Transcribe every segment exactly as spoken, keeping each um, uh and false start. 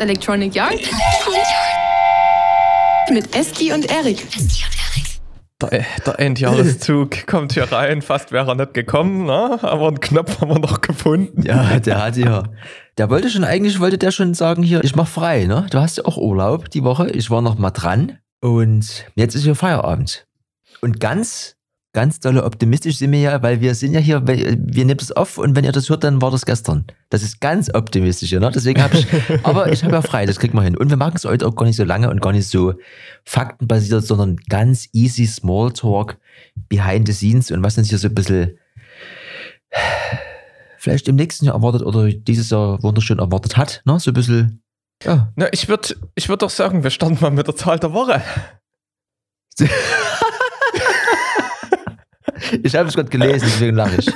Electronic Yard mit Eski und Erik. Der, der Endjahreszug kommt hier rein, fast wäre er nicht gekommen, ne? Aber einen Knopf haben wir noch gefunden. Ja, der hat ja, der wollte schon, eigentlich wollte der schon sagen, hier, ich mach frei, ne? Du hast ja auch Urlaub die Woche, ich war noch mal dran und jetzt ist hier Feierabend. Und ganz, ganz dolle optimistisch sind wir ja, weil wir sind ja hier, wir nehmen das auf und wenn ihr das hört, dann war das gestern. Das ist ganz optimistisch, ne? Deswegen habe ich, aber ich habe ja frei, das kriegt man hin. Und wir machen es heute auch gar nicht so lange und gar nicht so faktenbasiert, sondern ganz easy Smalltalk behind the scenes und was uns hier so ein bisschen vielleicht im nächsten Jahr erwartet oder dieses Jahr wunderschön erwartet hat, ne? So ein bisschen, ja. Na, ich würde, ich würde doch sagen, wir starten mal mit der Zahl der Woche. Ich habe es gerade gelesen, deswegen lache ich.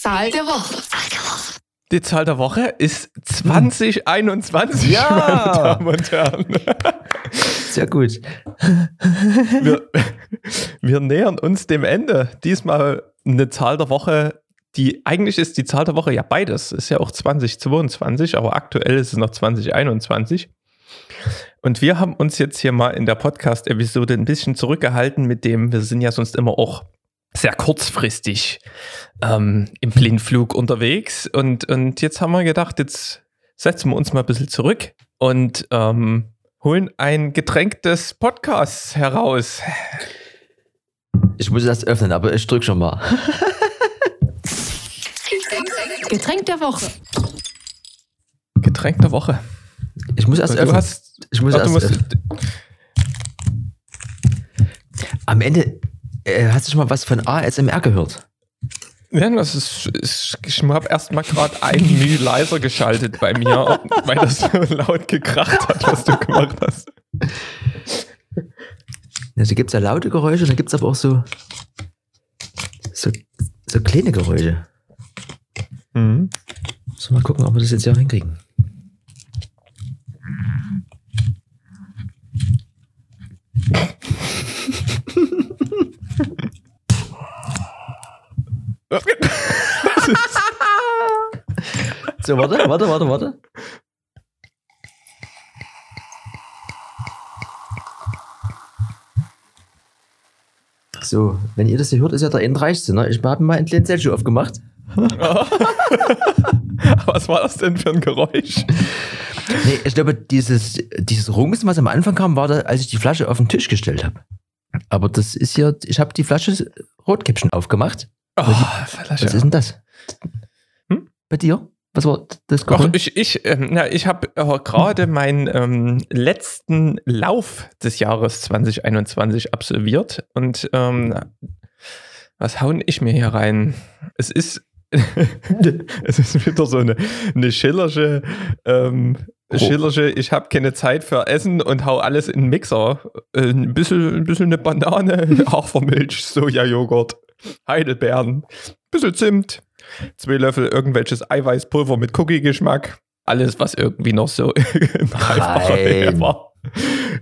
Zahl der Woche. Die Zahl der Woche ist zwanzig einundzwanzig, ja. Meine Damen und Herren. Sehr gut. Wir, wir nähern uns dem Ende. Diesmal eine Zahl der Woche. Die, eigentlich ist die Zahl der Woche ja beides. Ist ja auch zwanzig zweiundzwanzig, aber aktuell ist es noch zwanzig einundzwanzig. Und wir haben uns jetzt hier mal in der Podcast-Episode ein bisschen zurückgehalten mit dem, wir sind ja sonst immer auch sehr kurzfristig ähm, im Blindflug unterwegs und, und jetzt haben wir gedacht, jetzt setzen wir uns mal ein bisschen zurück und ähm, holen ein Getränk des Podcasts heraus. Ich muss das öffnen, aber ich drück schon mal. Getränk der Woche. Getränk der Woche. Ich muss erst öffnen. Hast, ich muss ach, erst öffnen. Am Ende äh, hast du schon mal was von A S M R gehört? Ja, das ist, ist ich habe erst mal gerade ein Müh leiser geschaltet bei mir, weil das so laut gekracht hat, was du gemacht hast. Also gibt es ja laute Geräusche, dann gibt es aber auch so, so, so kleine Geräusche. Mhm. So, mal gucken, ob wir das jetzt ja hinkriegen. So, warte, warte, warte, warte. So, wenn ihr das hier hört, ist ja der Endreichste, ne? Ich habe mal einen kleinen Seltschuh aufgemacht. Was war das denn für ein Geräusch? Nee, ich glaube, dieses, dieses Rungsen, was am Anfang kam, war da, als ich die Flasche auf den Tisch gestellt habe. Aber das ist ja, ich habe die Flasche Rotkäppchen aufgemacht. Oh, die, was ist denn das? Hm? Bei dir? Was war das? Ach, ich ich, äh, na, ich habe äh, gerade meinen ähm, letzten Lauf des Jahres zwanzig einundzwanzig absolviert. Und ähm, was hauen ich mir hier rein? Es ist es ist wieder so eine, eine schillersche, ähm, oh. schillersche, ich habe keine Zeit für Essen und hau alles in den Mixer. Ein bisschen, ein bisschen eine Banane, Hafermilch, Sojajoghurt, Heidelbeeren, ein bisschen Zimt, zwei Löffel irgendwelches Eiweißpulver mit Cookie-Geschmack. Alles, was irgendwie noch so in rein. war.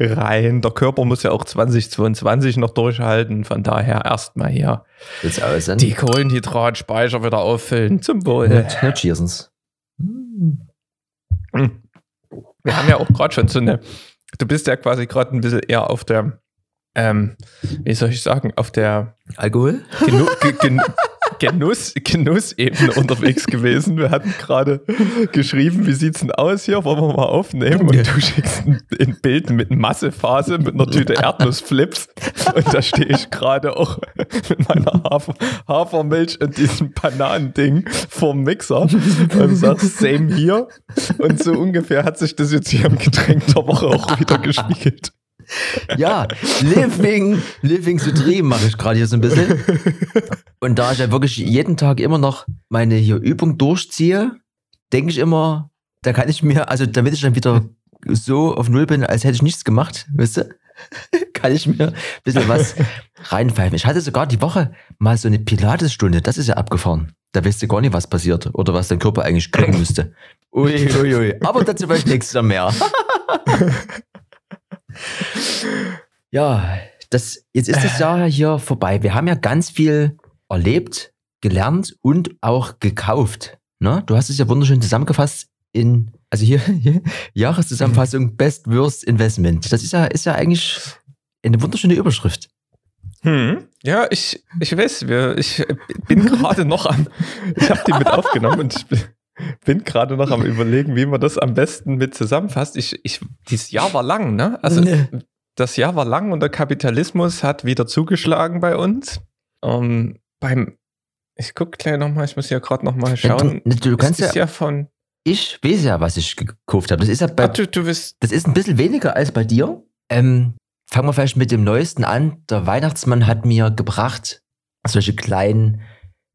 Rein. Der Körper muss ja auch zwanzig zweiundzwanzig noch durchhalten. Von daher erstmal hier die Kohlenhydratspeicher wieder auffüllen. Zum Wohl. Ja, cheers. Wir haben ja auch gerade schon so eine. Du bist ja quasi gerade ein bisschen eher auf der. Ähm, wie soll ich sagen? Auf der. Alkohol? Genu- gen- Genuss, Genussebene unterwegs gewesen. Wir hatten gerade geschrieben, wie sieht's denn aus hier, wollen wir mal aufnehmen und du schickst ein Bild mit Massephase, mit einer Tüte Erdnussflips und da stehe ich gerade auch mit meiner Hafer, Hafermilch und diesem Bananending vorm Mixer und sagst, same hier und so ungefähr hat sich das jetzt hier im Getränk der Woche auch wieder gespiegelt. Ja, living, living to dream mache ich gerade hier so ein bisschen. Und da ich ja wirklich jeden Tag immer noch meine hier Übung durchziehe, denke ich immer, da kann ich mir, also damit ich dann wieder so auf Null bin, als hätte ich nichts gemacht, weißt du, kann ich mir ein bisschen was reinpfeifen. Ich hatte sogar die Woche mal so eine Pilates-Stunde, das ist ja abgefahren. Da weißt du gar nicht, was passiert oder was dein Körper eigentlich kriegen müsste. Ui, ui, ui. Aber dazu war ich nächstes Jahr mehr. Ja, das, jetzt ist das Jahr hier vorbei. Wir haben ja ganz viel erlebt, gelernt und auch gekauft. Ne? Du hast es ja wunderschön zusammengefasst in, also hier, hier Jahreszusammenfassung Best Worst Investment. Das ist ja, ist ja eigentlich eine wunderschöne Überschrift. Hm, ja, ich, ich weiß, ich bin gerade noch am, ich habe die mit aufgenommen und ich bin, bin gerade noch am Überlegen, wie man das am besten mit zusammenfasst. Ich, ich, dieses Jahr war lang, ne? Also nee. Das Jahr war lang und der Kapitalismus hat wieder zugeschlagen bei uns. Ähm, beim, ich gucke gleich nochmal, ich muss ja gerade nochmal schauen. Du, du kannst ja, ja von, ich weiß ja, was ich gekauft habe. Das ist ja bei, ah, du, du bist, das ist ein bisschen weniger als bei dir. Ähm, fangen wir vielleicht mit dem Neuesten an. Der Weihnachtsmann hat mir gebracht solche kleinen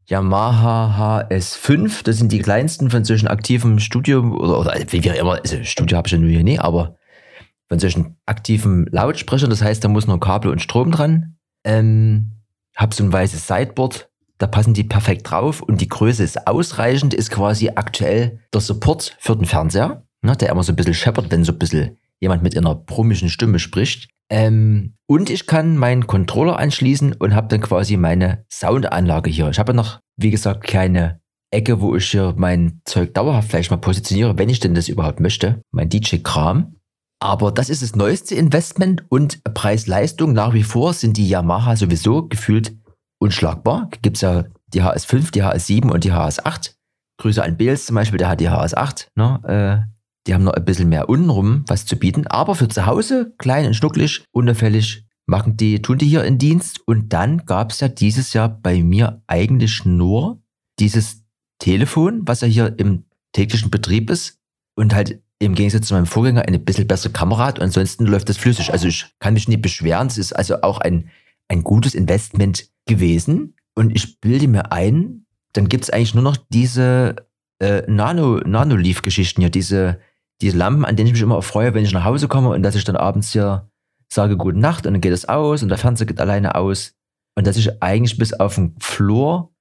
Yamaha H S fünf, das sind die kleinsten von solchen aktiven Studio, oder, oder wie wir immer, also Studio habe ich ja nur hier, nee, aber von solchen aktiven Lautsprechern, das heißt, da muss noch Kabel und Strom dran. Ähm, hab so ein weißes Sideboard, da passen die perfekt drauf und die Größe ist ausreichend, ist quasi aktuell der Support für den Fernseher, ne, der immer so ein bisschen scheppert, wenn so ein bisschen jemand mit einer brummischen Stimme spricht. Ähm, und ich kann meinen Controller anschließen und habe dann quasi meine Soundanlage hier. Ich habe ja noch, wie gesagt, keine Ecke, wo ich hier mein Zeug dauerhaft vielleicht mal positioniere, wenn ich denn das überhaupt möchte. Mein D J-Kram. Aber das ist das neueste Investment und Preis-Leistung. Nach wie vor sind die Yamaha sowieso gefühlt unschlagbar. Gibt es ja die H S fünf, die H S sieben und die H S acht. Grüße an Bels zum Beispiel, der hat die H S acht, ne, äh, die haben noch ein bisschen mehr untenrum was zu bieten, aber für zu Hause, klein und schnucklig, unauffällig, machen die, tun die hier in Dienst. Und dann gab es ja dieses Jahr bei mir eigentlich nur dieses Telefon, was ja hier im täglichen Betrieb ist und halt im Gegensatz zu meinem Vorgänger eine bisschen bessere Kamera hat. Und ansonsten läuft das flüssig. Also ich kann mich nicht beschweren. Es ist also auch ein, ein gutes Investment gewesen. Und ich bilde mir ein, dann gibt es eigentlich nur noch diese äh, Nano, Nano Leaf Geschichten hier, diese Diese Lampen, an denen ich mich immer freue, wenn ich nach Hause komme und dass ich dann abends hier sage, gute Nacht und dann geht es aus und der Fernseher geht alleine aus und dass ich eigentlich bis auf den Flur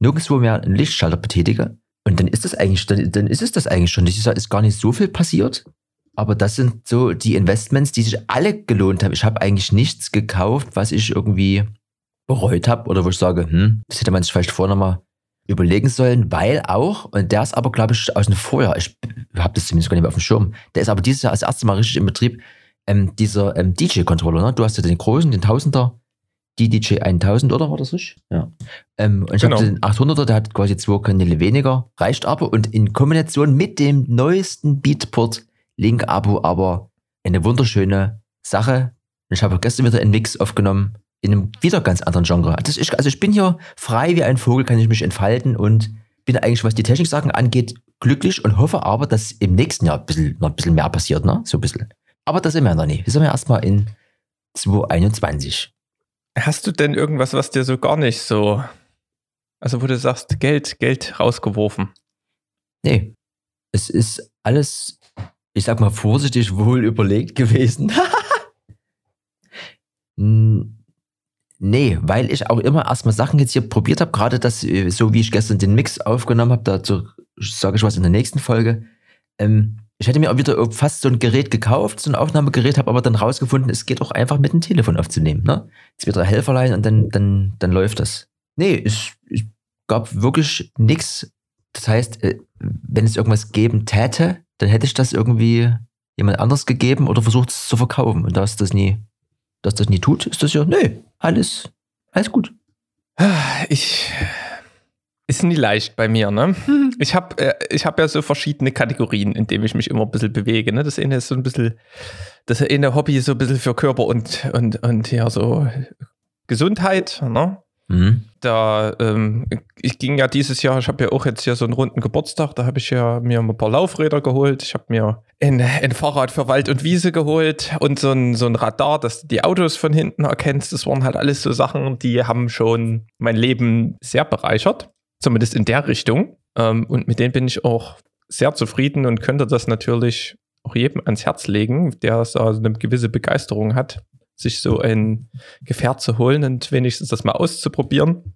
nirgendwo mehr einen Lichtschalter betätige und dann ist das eigentlich, dann, dann ist es das eigentlich schon. Es ist gar nicht so viel passiert, aber das sind so die Investments, die sich alle gelohnt haben. Ich habe eigentlich nichts gekauft, was ich irgendwie bereut habe oder wo ich sage, hm, das hätte man sich vielleicht vorher nochmal überlegen sollen, weil auch, und der ist aber, glaube ich, aus dem Vorjahr, ich habe das zumindest gar nicht mehr auf dem Schirm, der ist aber dieses Jahr das erste Mal richtig im Betrieb, ähm, dieser ähm, D J-Controller, ne? Du hast ja den großen, den tausender, die D J tausend, oder war das richtig? Ja. Ähm, und ich genau. habe den achthunderter, der hat quasi zwei Kanäle weniger, reicht aber und in Kombination mit dem neuesten Beatport Link-Abo aber eine wunderschöne Sache. Ich habe gestern wieder einen Mix aufgenommen, in einem wieder ganz anderen Genre. Das ist, also ich bin hier frei wie ein Vogel, kann ich mich entfalten und bin eigentlich, was die Technik-Sachen angeht, glücklich und hoffe aber, dass im nächsten Jahr ein bisschen, noch ein bisschen mehr passiert, ne? So ein bisschen. Aber das sind wir ja noch nicht. Wir sind ja erstmal in zwanzig einundzwanzig. Hast du denn irgendwas, was dir so gar nicht so, also wo du sagst, Geld, Geld rausgeworfen? Nee. Es ist alles, ich sag mal vorsichtig, wohl überlegt gewesen. hm. Nee, weil ich auch immer erstmal Sachen jetzt hier probiert habe, gerade das, so wie ich gestern den Mix aufgenommen habe, dazu sage ich was in der nächsten Folge. Ähm, ich hätte mir auch wieder fast so ein Gerät gekauft, so ein Aufnahmegerät, habe aber dann rausgefunden, es geht auch einfach mit dem Telefon aufzunehmen. Ne? Jetzt wird der Helferlein und dann, dann, dann läuft das. Nee, es gab wirklich nichts. Das heißt, wenn es irgendwas geben täte, dann hätte ich das irgendwie jemand anders gegeben oder versucht es zu verkaufen. Und da ist das nie... Dass das nie tut, ist das ja, nee, alles, alles gut. Ich, ist nie leicht bei mir, ne? Ich habe ich hab ja so verschiedene Kategorien, in denen ich mich immer ein bisschen bewege, ne? Das eine ist so ein bisschen, das eine Hobby ist so ein bisschen für Körper und, und, und ja, so Gesundheit, ne? Mhm. Da, ähm, ich ging ja dieses Jahr, ich habe ja auch jetzt hier so einen runden Geburtstag, da habe ich ja mir ein paar Laufräder geholt, ich habe mir ein, ein Fahrrad für Wald und Wiese geholt und so ein, so ein Radar, dass du die Autos von hinten erkennst, das waren halt alles so Sachen, die haben schon mein Leben sehr bereichert, zumindest in der Richtung, ähm, und mit denen bin ich auch sehr zufrieden und könnte das natürlich auch jedem ans Herz legen, der also eine gewisse Begeisterung hat, sich so ein Gefährt zu holen und wenigstens das mal auszuprobieren.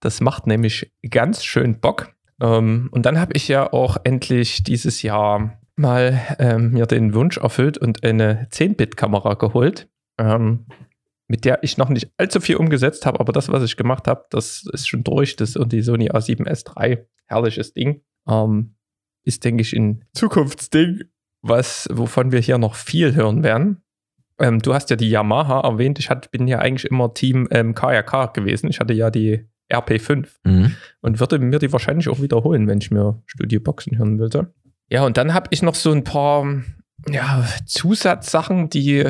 Das macht nämlich ganz schön Bock. Ähm, und dann habe ich ja auch endlich dieses Jahr mal ähm, mir den Wunsch erfüllt und eine zehn-Bit-Kamera geholt. Ähm, mit der ich noch nicht allzu viel umgesetzt habe, aber das, was ich gemacht habe, das ist schon durch. Das ist die Sony A sieben S drei, herrliches Ding. Ähm, ist, denke ich, ein Zukunftsding, was, wovon wir hier noch viel hören werden. Ähm, du hast ja die Yamaha erwähnt. Ich hat, bin ja eigentlich immer Team ähm, K R K gewesen. Ich hatte ja die R P fünf mhm. und würde mir die wahrscheinlich auch wiederholen, wenn ich mir Studioboxen hören würde. Ja, und dann habe ich noch so ein paar ja, Zusatzsachen, die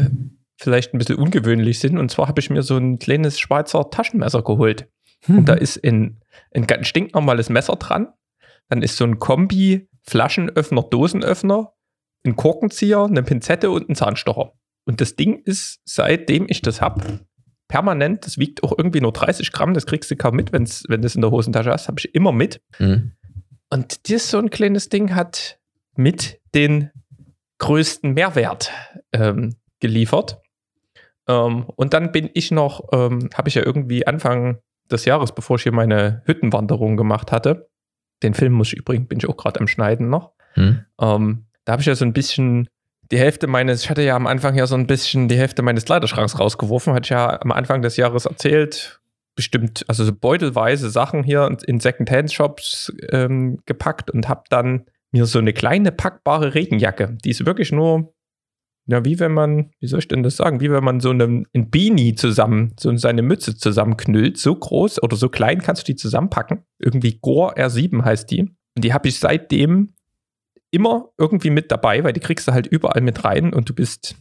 vielleicht ein bisschen ungewöhnlich sind. Und zwar habe ich mir so ein kleines Schweizer Taschenmesser geholt. Hm. Und da ist ein, ein ganz stinknormales Messer dran. Dann ist so ein Kombi, Flaschenöffner, Dosenöffner, ein Korkenzieher, eine Pinzette und ein Zahnstocher. Und das Ding ist, seitdem ich das habe, permanent, das wiegt auch irgendwie nur dreißig Gramm, das kriegst du kaum mit, wenn's, wenn du es in der Hosentasche hast, habe ich immer mit. Hm. Und das so ein kleines Ding hat mit den größten Mehrwert ähm, geliefert. Ähm, und dann bin ich noch, ähm, habe ich ja irgendwie Anfang des Jahres, bevor ich hier meine Hüttenwanderung gemacht hatte, den Film muss ich übrigens, bin ich auch gerade am Schneiden noch, hm. ähm, da habe ich ja so ein bisschen die Hälfte meines, ich hatte ja am Anfang ja so ein bisschen die Hälfte meines Kleiderschranks rausgeworfen, hatte ich ja am Anfang des Jahres erzählt, bestimmt, also so beutelweise Sachen hier in Second-Hand-Shops ähm, gepackt und habe dann mir so eine kleine packbare Regenjacke, die ist wirklich nur, ja, wie wenn man, wie soll ich denn das sagen, wie wenn man so einen, einen Beanie zusammen, so seine Mütze zusammenknüllt, so groß oder so klein kannst du die zusammenpacken. Irgendwie Gore R sieben heißt die. Und die habe ich seitdem immer irgendwie mit dabei, weil die kriegst du halt überall mit rein und du bist,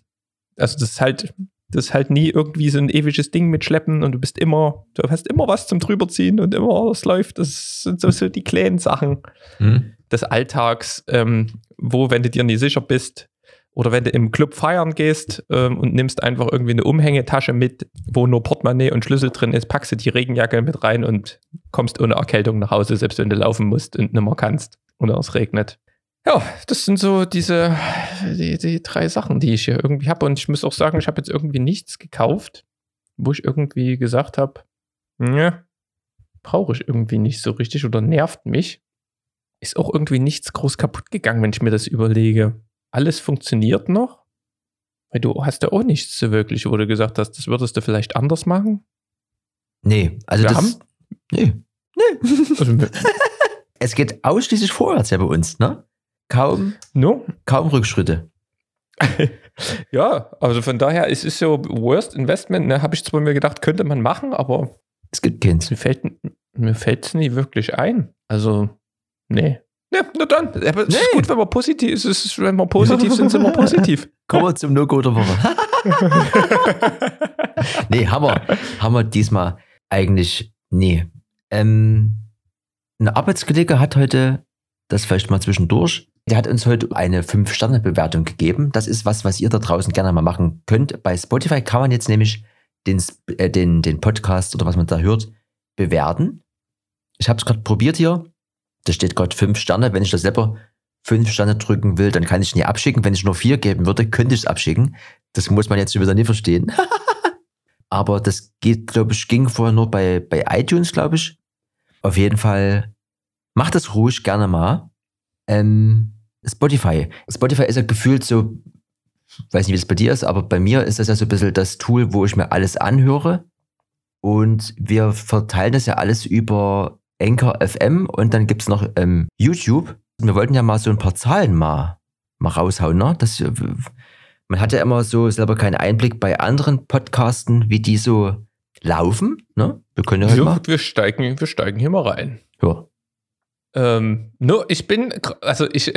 also das ist halt, das ist halt nie irgendwie so ein ewiges Ding mitschleppen und du bist immer, du hast immer was zum drüberziehen und immer, es läuft, das sind so, so die kleinen Sachen mhm. des Alltags, ähm, wo, wenn du dir nicht sicher bist, oder wenn du im Club feiern gehst ähm, und nimmst einfach irgendwie eine Umhängetasche mit, wo nur Portemonnaie und Schlüssel drin ist, packst du die Regenjacke mit rein und kommst ohne Erkältung nach Hause, selbst wenn du laufen musst und nicht mehr kannst oder es regnet. Ja, das sind so diese die, die drei Sachen, die ich hier irgendwie habe. Und ich muss auch sagen, ich habe jetzt irgendwie nichts gekauft, wo ich irgendwie gesagt habe, ne, brauche ich irgendwie nicht so richtig oder nervt mich. Ist auch irgendwie nichts groß kaputt gegangen, wenn ich mir das überlege. Alles funktioniert noch, weil du hast ja auch nichts so wirklich, wo du gesagt hast, das würdest du vielleicht anders machen? Nee, also wir das... Haben? Nee, nee. Also, es geht ausschließlich vorwärts ja bei uns, ne? Kaum, no? kaum Rückschritte. Ja, also von daher, es ist so Worst Investment, ne? Habe ich zwar mir gedacht, könnte man machen, aber... Es gibt keins. Mir fällt mir fällt's nie wirklich ein. Also, nee. Ja, na dann. Aber es nee. ist gut, wenn wir positiv, es ist, wenn wir positiv sind, sind wir positiv. Kommen wir zum No-Go der Woche. Nee, haben wir, haben wir diesmal eigentlich nie. Ähm, ein Arbeitskollege hat heute, das vielleicht mal zwischendurch, der hat uns heute eine fünf-Sterne-Bewertung gegeben. Das ist was, was ihr da draußen gerne mal machen könnt. Bei Spotify kann man jetzt nämlich den, äh, den, den Podcast oder was man da hört, bewerten. Ich habe es gerade probiert hier. Da steht gerade fünf Sterne. Wenn ich das selber fünf Sterne drücken will, dann kann ich es nie abschicken. Wenn ich nur vier geben würde, könnte ich es abschicken. Das muss man jetzt wieder nie verstehen. Aber das geht, glaube ich, ging vorher nur bei, bei iTunes, glaube ich. Auf jeden Fall macht das ruhig gerne mal. Ähm, Spotify. Spotify ist ja gefühlt so, weiß nicht, wie es bei dir ist, aber bei mir ist das ja so ein bisschen das Tool, wo ich mir alles anhöre. Und wir verteilen das ja alles über Anchor F M und dann gibt es noch ähm, YouTube. Wir wollten ja mal so ein paar Zahlen mal, mal raushauen, ne? Das, man hat ja immer so selber keinen Einblick bei anderen Podcasten, wie die so laufen, ne? Wir können ja, ja halt mal. Wir steigen, wir steigen hier mal rein. Ja. Ähm, no, ich bin, also ich,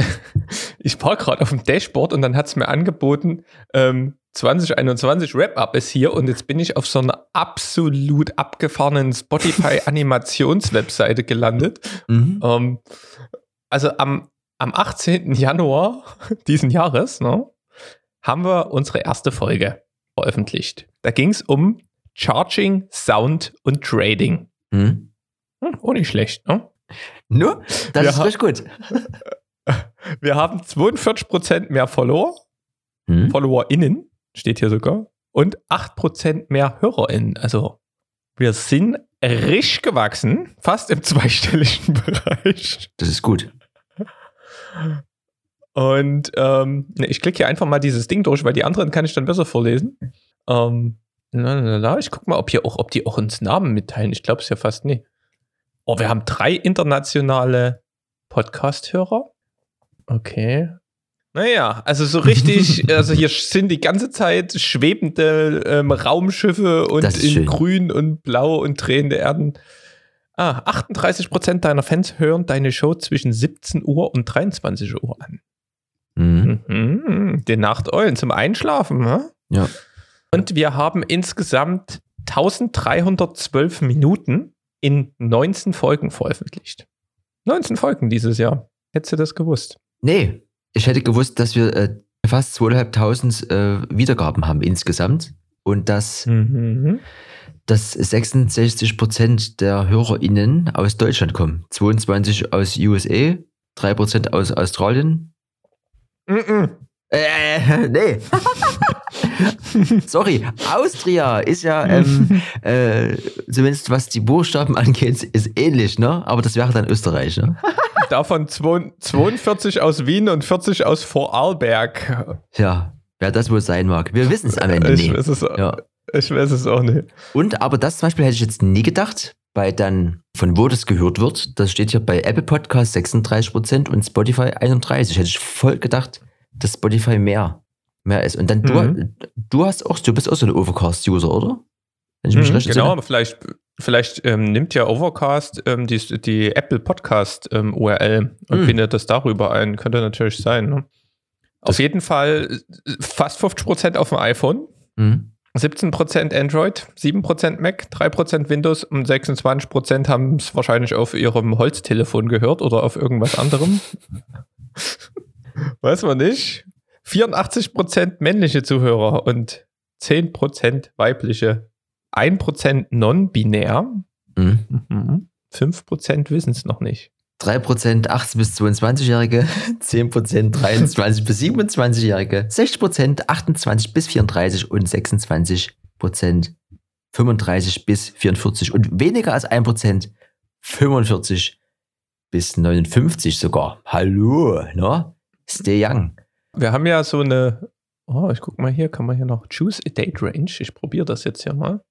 ich war gerade auf dem Dashboard und dann hat es mir angeboten, ähm, zwanzig einundzwanzig Wrap-Up ist hier und jetzt bin ich auf so einer absolut abgefahrenen Spotify-Animations-Webseite gelandet. Mhm. Ähm, also am, am achtzehnten Januar diesen Jahres, ne, haben wir unsere erste Folge veröffentlicht. Da ging es um Charging, Sound und Trading. Mhm. Hm, auch nicht schlecht, ne? Nur, das wir ist richtig gut. Wir haben zweiundvierzig Prozent mehr Follower, hm? FollowerInnen, steht hier sogar, und acht Prozent mehr HörerInnen. Also, wir sind richtig gewachsen, fast im zweistelligen Bereich. Das ist gut. Und ähm, ich klicke hier einfach mal dieses Ding durch, weil die anderen kann ich dann besser vorlesen. Ähm, Na, na, na, ich guck mal, ob, hier auch, ob die auch uns Namen mitteilen. Ich glaube es ja fast nie. Oh, wir haben drei internationale Podcast-Hörer. Okay. Naja, also so richtig, also hier sind die ganze Zeit schwebende ähm, Raumschiffe und in schön. Grün und Blau und drehende Erden. Ah, achtunddreißig Prozent deiner Fans hören deine Show zwischen siebzehn Uhr und dreiundzwanzig Uhr an. Mhm. Mhm, den Nachteulen zum Einschlafen, ne? Ja. Und wir haben insgesamt eintausenddreihundertzwölf Minuten in neunzehn Folgen veröffentlicht. neunzehn Folgen dieses Jahr. Hättest du das gewusst? Nee, ich hätte gewusst, dass wir äh, fast zweitausendfünfhundert äh, Wiedergaben haben insgesamt und dass, mhm. dass sechsundsechzig Prozent der HörerInnen aus Deutschland kommen. zweiundzwanzig Prozent aus U S A, drei Prozent aus Australien. Mhm. Äh, nee. Sorry, Austria ist ja, ähm, äh, zumindest was die Buchstaben angeht, ist ähnlich, ne? Aber das wäre dann Österreich, ne? Davon zweiundvierzig aus Wien und vierzig aus Vorarlberg. Ja, wer das wohl sein mag. Wir wissen es am Ende nicht. Ich weiß es, ja. Ich weiß es auch nicht. Und aber das zum Beispiel hätte ich jetzt nie gedacht, weil dann, von wo das gehört wird, das steht hier bei Apple Podcast sechsunddreißig Prozent und Spotify einunddreißig Prozent. Hätte ich voll gedacht, dass Spotify mehr, mehr ist. Und dann mhm. du, du hast auch, du bist auch so ein Overcast-User, oder? Wenn ich mich mhm, recht genau, aber vielleicht, vielleicht ähm, nimmt ja Overcast ähm, die, die Apple Podcast ähm, U R L und mhm. bindet das darüber ein. Könnte natürlich sein. Ne? Auf jeden Fall fast fünfzig Prozent auf dem iPhone, mhm. siebzehn Prozent Android, sieben Prozent Mac, drei Prozent Windows und sechsundzwanzig Prozent haben es wahrscheinlich auf ihrem Holztelefon gehört oder auf irgendwas anderem. Weiß man nicht. vierundachtzig Prozent männliche Zuhörer und zehn Prozent weibliche. ein Prozent non-binär. Mhm. Mhm. fünf Prozent wissen es noch nicht. drei Prozent achtzehn bis zweiundzwanzigjährige, zehn Prozent dreiundzwanzig bis siebenundzwanzigjährige, sechzig Prozent achtundzwanzig bis vierunddreißig und sechsundzwanzig Prozent fünfunddreißig bis vierundvierzig und weniger als ein Prozent fünfundvierzig bis neunundfünfzig sogar. Hallo, ne? Stay young. Wir haben ja so eine, oh, ich guck mal hier, kann man hier noch Choose a Date Range. Ich probiere das jetzt hier mal.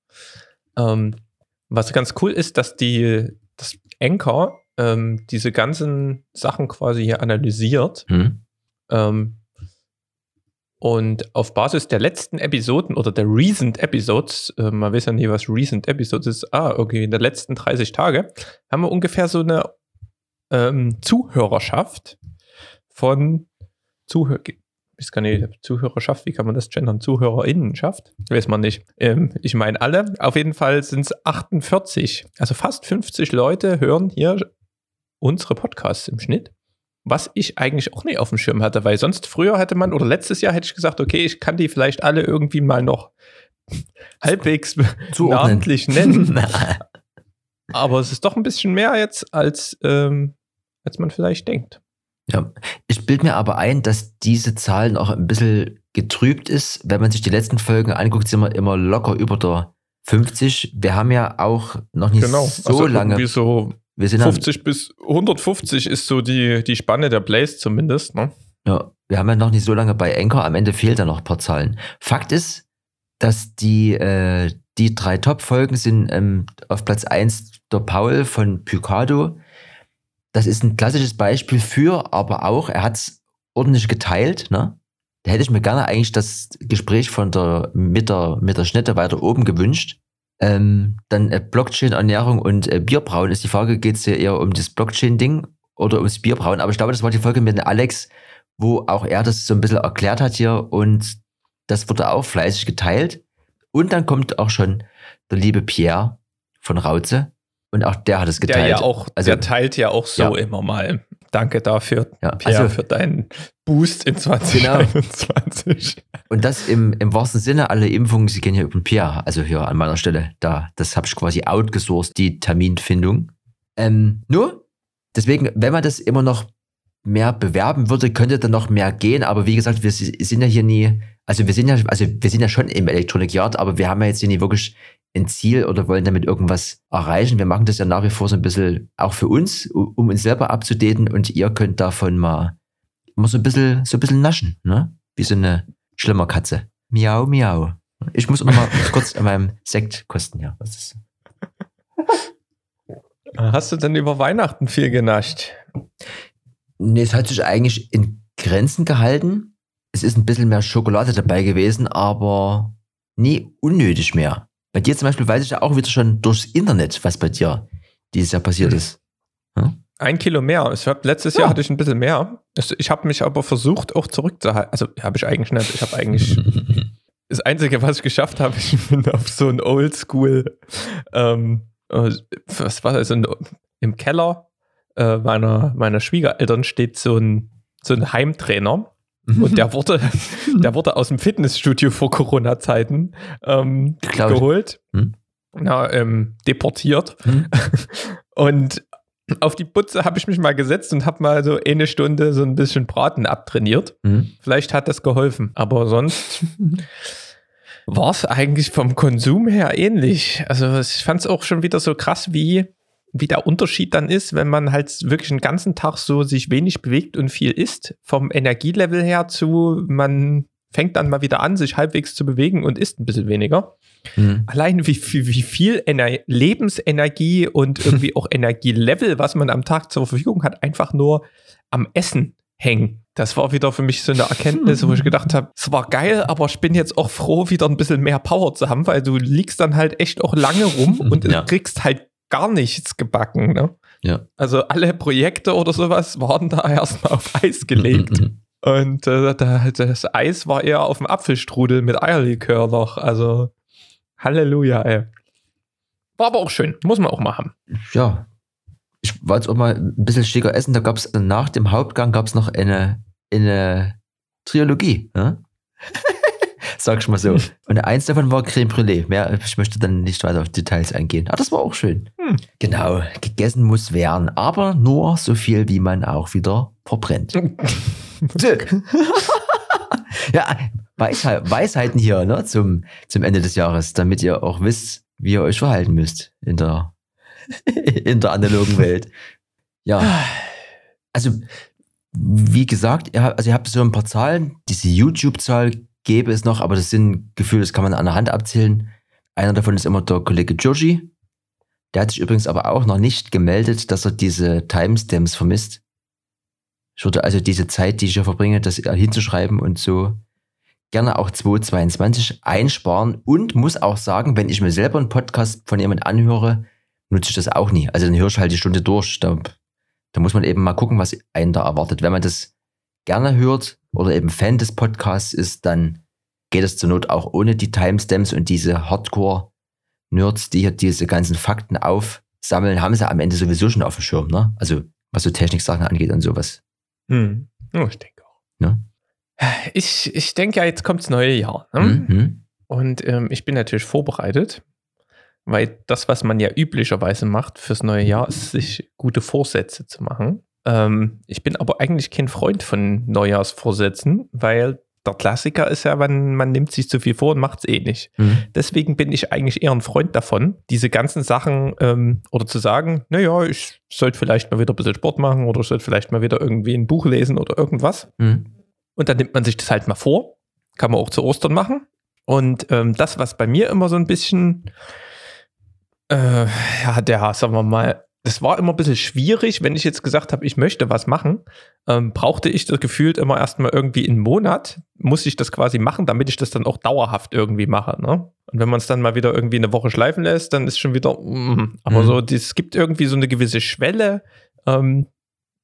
Ähm, was ganz cool ist, dass die, das Anchor ähm, diese ganzen Sachen quasi hier analysiert. Hm. Ähm, und auf Basis der letzten Episoden oder der Recent Episodes, äh, man weiß ja nie, was Recent Episodes ist, ah, okay, in den letzten dreißig Tage, haben wir ungefähr so eine ähm, Zuhörerschaft von Zuhörer, ich kann nicht, Zuhörerschaft, wie kann man das gendern? ZuhörerInnenschaft? Weiß man nicht. Ähm, ich meine alle. Auf jeden Fall sind es achtundvierzig, also fast fünfzig Leute hören hier unsere Podcasts im Schnitt, was ich eigentlich auch nicht auf dem Schirm hatte, weil sonst früher hätte man, oder letztes Jahr hätte ich gesagt, okay, ich kann die vielleicht alle irgendwie mal noch halbwegs namentlich nennen. Aber es ist doch ein bisschen mehr jetzt, als, ähm, als man vielleicht denkt. Ja, ich bilde mir aber ein, dass diese Zahlen auch ein bisschen getrübt ist. Wenn man sich die letzten Folgen anguckt, sind wir immer locker über der fünfzig. Wir haben ja auch noch nicht genau. so also lange. Genau, so wir sind fünfzig bis hundertfünfzig ist so die, die Spanne der Plays zumindest. Ne? Ja, wir haben ja noch nicht so lange bei Anchor. Am Ende fehlen da noch ein paar Zahlen. Fakt ist, dass die, äh, die drei Top-Folgen sind ähm, auf Platz eins der Paul von Picado. Das ist ein klassisches Beispiel für, aber auch, er hat es ordentlich geteilt, ne? Da hätte ich mir gerne eigentlich das Gespräch von der, mit der, mit der Schnette weiter oben gewünscht. Ähm, dann äh, Blockchain, Ernährung und äh, Bierbrauen ist die Frage, geht es hier eher um das Blockchain-Ding oder ums Bierbrauen? Aber ich glaube, das war die Folge mit dem Alex, wo auch er das so ein bisschen erklärt hat hier und das wurde auch fleißig geteilt. Und dann kommt auch schon der liebe Pierre von Rauze. Und auch der hat es geteilt. Der, ja auch, also, der teilt ja auch so ja. immer mal. Danke dafür, ja, Pierre, also, für deinen Boost in zwanzig einundzwanzig. Genau. Und das im, im wahrsten Sinne, alle Impfungen, sie gehen hier über den Pierre. Also hier an meiner Stelle, da, das habe ich quasi outgesourced, die Terminfindung. Ähm, nur, deswegen, wenn man das immer noch mehr bewerben würde, könnte dann noch mehr gehen. Aber wie gesagt, wir sind ja hier nie, also wir sind ja, also wir sind ja schon im Electronic Yard, aber wir haben ja jetzt hier nie wirklich ein Ziel oder wollen damit irgendwas erreichen. Wir machen das ja nach wie vor so ein bisschen auch für uns, um uns selber abzudaten und ihr könnt davon mal, mal so ein bisschen, so ein bisschen naschen, ne? Wie so eine Schlimmerkatze. Miau, miau. Ich muss mal kurz an meinem Sekt kosten, ja. Was ist? Hast du denn über Weihnachten viel genascht? Nee, es hat sich eigentlich in Grenzen gehalten. Es ist ein bisschen mehr Schokolade dabei gewesen, aber nie unnötig mehr. Bei dir zum Beispiel weiß ich ja auch wieder schon durchs Internet, was bei dir dieses Jahr passiert ist. Hm? Ein Kilo mehr. Ich hab, letztes ja. Jahr hatte ich ein bisschen mehr. Ich, ich habe mich aber versucht, auch zurückzuhalten. Also habe ich eigentlich nicht. Ich habe eigentlich das Einzige, was ich geschafft habe, ich bin auf so ein Oldschool, ähm, was war das? Im Keller äh, meiner, meiner Schwiegereltern steht so ein, so ein Heimtrainer. Und der wurde, der wurde aus dem Fitnessstudio vor Corona-Zeiten ähm, geholt, hm? na, ähm, deportiert. Hm? Und auf die Putze habe ich mich mal gesetzt und habe mal so eine Stunde so ein bisschen Braten abtrainiert. Hm? Vielleicht hat das geholfen, aber sonst war es eigentlich vom Konsum her ähnlich. Also ich fand es auch schon wieder so krass, wie, wie der Unterschied dann ist, wenn man halt wirklich den ganzen Tag so sich wenig bewegt und viel isst, vom Energielevel her zu, man fängt dann mal wieder an, sich halbwegs zu bewegen und isst ein bisschen weniger. Mhm. Allein wie, wie, wie viel Ener- Lebensenergie und irgendwie auch Energielevel, was man am Tag zur Verfügung hat, einfach nur am Essen hängen. Das war wieder für mich so eine Erkenntnis, wo ich gedacht habe, es war geil, aber ich bin jetzt auch froh, wieder ein bisschen mehr Power zu haben, weil du liegst dann halt echt auch lange rum und ja. kriegst halt gar nichts gebacken, ne? Ja. Also alle Projekte oder sowas waren da erstmal auf Eis gelegt. Und äh, das Eis war eher auf dem Apfelstrudel mit Eierlikör noch. Also Halleluja, ey. War aber auch schön. Muss man auch mal haben. Ja. Ich war jetzt auch mal ein bisschen schicker essen. Da gab es nach dem Hauptgang gab es noch eine, eine Trilogie, ne? Sag ich mal so. Und eins davon war Creme Brûlée. Mehr, ich möchte dann nicht weiter auf Details eingehen. Aber das war auch schön. Hm. Genau, gegessen muss werden. Aber nur so viel, wie man auch wieder verbrennt. Ja, Weisheit, Weisheiten hier, ne, zum, zum Ende des Jahres, damit ihr auch wisst, wie ihr euch verhalten müsst in der, in der analogen Welt. Ja, also wie gesagt, ihr habt, also ihr habt so ein paar Zahlen. Diese YouTube-Zahl gäbe es noch, aber das sind Gefühle, das kann man an der Hand abzählen. Einer davon ist immer der Kollege Giorgi. Der hat sich übrigens aber auch noch nicht gemeldet, dass er diese Timestamps vermisst. Ich würde also diese Zeit, die ich hier verbringe, das hinzuschreiben und so gerne auch zweitausendzweiundzwanzig einsparen und muss auch sagen, wenn ich mir selber einen Podcast von jemandem anhöre, nutze ich das auch nie. Also dann höre ich halt die Stunde durch. Da, da muss man eben mal gucken, was einen da erwartet. Wenn man das gerne hört oder eben Fan des Podcasts ist, dann geht es zur Not auch ohne die Timestamps und diese Hardcore-Nerds, die hier diese ganzen Fakten aufsammeln, haben sie am Ende sowieso schon auf dem Schirm, ne? Also was so Technik-Sachen angeht und sowas. Hm, oh, ich denke auch. Ne? Ich, ich denke ja, jetzt kommt das neue Jahr. Ne? Mhm. Und ähm, ich bin natürlich vorbereitet, weil das, was man ja üblicherweise macht fürs neue Jahr, ist, sich gute Vorsätze zu machen. Ich bin aber eigentlich kein Freund von Neujahrsvorsätzen, weil der Klassiker ist ja, man, man nimmt sich zu viel vor und macht es eh nicht. Mhm. Deswegen bin ich eigentlich eher ein Freund davon, diese ganzen Sachen ähm, oder zu sagen, naja, ich sollte vielleicht mal wieder ein bisschen Sport machen oder ich sollte vielleicht mal wieder irgendwie ein Buch lesen oder irgendwas. Mhm. Und dann nimmt man sich das halt mal vor. Kann man auch zu Ostern machen. Und ähm, das, was bei mir immer so ein bisschen, äh, ja, der, sagen wir mal, das war immer ein bisschen schwierig, wenn ich jetzt gesagt habe, ich möchte was machen, ähm, brauchte ich das gefühlt immer erstmal irgendwie einen Monat, muss ich das quasi machen, damit ich das dann auch dauerhaft irgendwie mache. Ne? Und wenn man es dann mal wieder irgendwie eine Woche schleifen lässt, dann ist schon wieder, mm, aber mhm. so, es gibt irgendwie so eine gewisse Schwelle, ähm,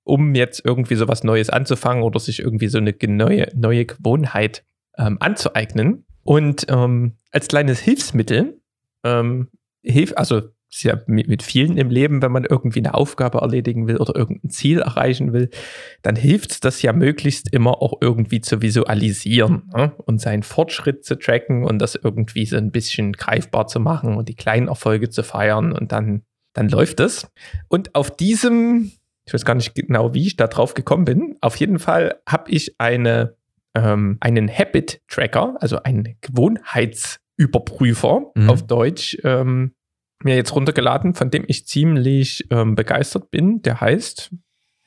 um jetzt irgendwie so was Neues anzufangen oder sich irgendwie so eine neue, neue Gewohnheit ähm, anzueignen. Und ähm, als kleines Hilfsmittel, ähm, hilf, also ist ja mit vielen im Leben, wenn man irgendwie eine Aufgabe erledigen will oder irgendein Ziel erreichen will, dann hilft es das ja möglichst immer auch irgendwie zu visualisieren, ne? Und seinen Fortschritt zu tracken und das irgendwie so ein bisschen greifbar zu machen und die kleinen Erfolge zu feiern und dann, dann läuft es. Und auf diesem, ich weiß gar nicht genau, wie ich da drauf gekommen bin, auf jeden Fall habe ich eine, ähm, einen Habit Tracker, also einen Gewohnheitsüberprüfer mhm. auf Deutsch, ähm, mir jetzt runtergeladen, von dem ich ziemlich ähm, begeistert bin. Der heißt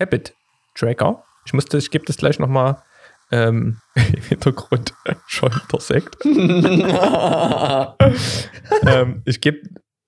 Habit Tracker. Ich musste, ich gebe das gleich nochmal Ähm, im Hintergrund schäumt der Sekt. ähm, ich gebe